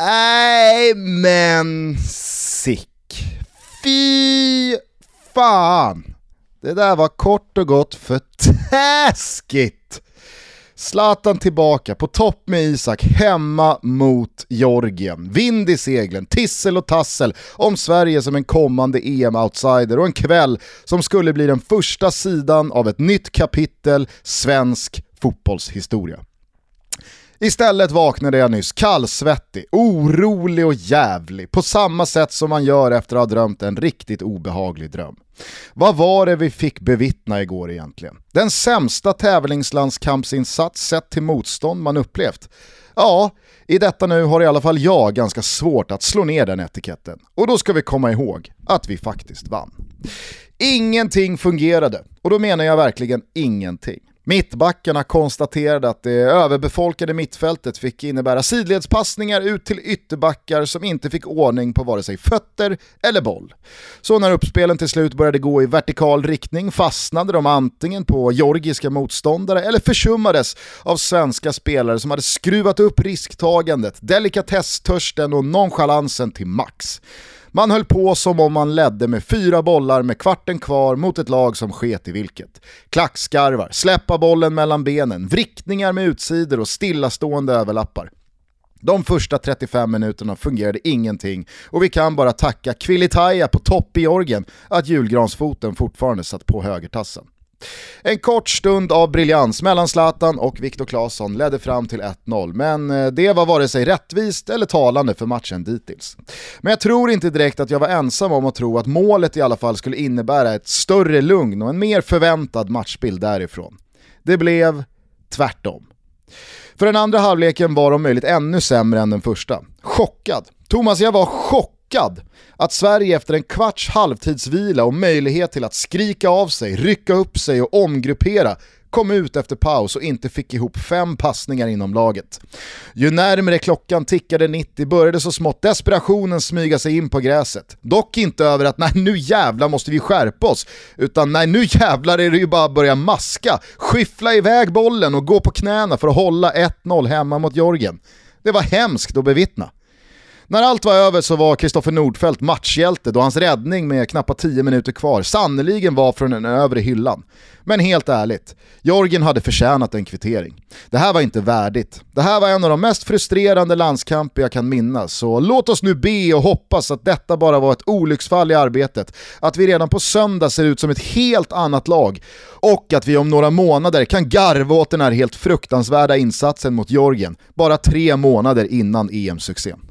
Nej, men sick. Fy fan. Det där var kort och gott för taskigt. Zlatan tillbaka på topp med Isak hemma mot Georgien. Vind i seglen, tissel och tassel om Sverige som en kommande EM-outsider och en kväll som skulle bli den första sidan av ett nytt kapitel svensk fotbollshistoria. Istället vaknade jag nyss kallsvettig, orolig och jävlig på samma sätt som man gör efter att ha drömt en riktigt obehaglig dröm. Vad var det vi fick bevittna igår egentligen? Den sämsta tävlingslandskampsinsats sett till motstånd man upplevt. Ja, i detta nu har i alla fall jag ganska svårt att slå ner den etiketten. Och då ska vi komma ihåg att vi faktiskt vann. Ingenting fungerade, och då menar jag verkligen ingenting. Mittbackarna konstaterade att det överbefolkade mittfältet fick innebära sidledspassningar ut till ytterbackar som inte fick ordning på vare sig fötter eller boll. Så när uppspelen till slut började gå i vertikal riktning fastnade de antingen på georgiska motståndare eller försummades av svenska spelare som hade skruvat upp risktagandet, delikatesstörsten och nonchalansen till max. Man höll på som om man ledde med 4 bollar med kvarten kvar mot ett lag som sket i vilket. Klackskarvar, släppa bollen mellan benen, vrickningar med utsidor och stillastående överlappar. De första 35 minuterna fungerade ingenting och vi kan bara tacka Kvilitaja på topp i Georgien att julgransfoten fortfarande satt på högertassen. En kort stund av briljans mellan Zlatan och Victor Claesson ledde fram till 1-0, men det var vare sig rättvist eller talande för matchen dittills. Men jag tror inte direkt att jag var ensam om att tro att målet i alla fall skulle innebära ett större lugn och en mer förväntad matchbild därifrån. Det blev tvärtom. För den andra halvleken var de möjligt ännu sämre än den första. Chockad. Thomas, jag var chockad att Sverige efter en kvarts halvtidsvila och möjlighet till att skrika av sig, rycka upp sig och omgruppera kom ut efter paus och inte fick ihop 5 passningar inom laget. Ju närmare klockan tickade 90 började så smått desperationen smyga sig in på gräset. Dock inte över att nej nu jävlar måste vi skärpa oss, utan nej nu jävlar är det ju bara att börja maska, skyffla iväg bollen och gå på knäna för att hålla 1-0 hemma mot Georgien. Det var hemskt att bevittna. När allt var över så var Kristoffer Nordfelt matchhjälte då hans räddning med knappa 10 minuter kvar sannoliken var från den övre hyllan. Men helt ärligt, Georgien hade förtjänat en kvittering. Det här var inte värdigt. Det här var en av de mest frustrerande landskamper jag kan minnas. Så låt oss nu be och hoppas att detta bara var ett olycksfall i arbetet. Att vi redan på söndag ser ut som ett helt annat lag. Och att vi om några månader kan garva åt den här helt fruktansvärda insatsen mot Georgien. Bara 3 månader innan EM-succén.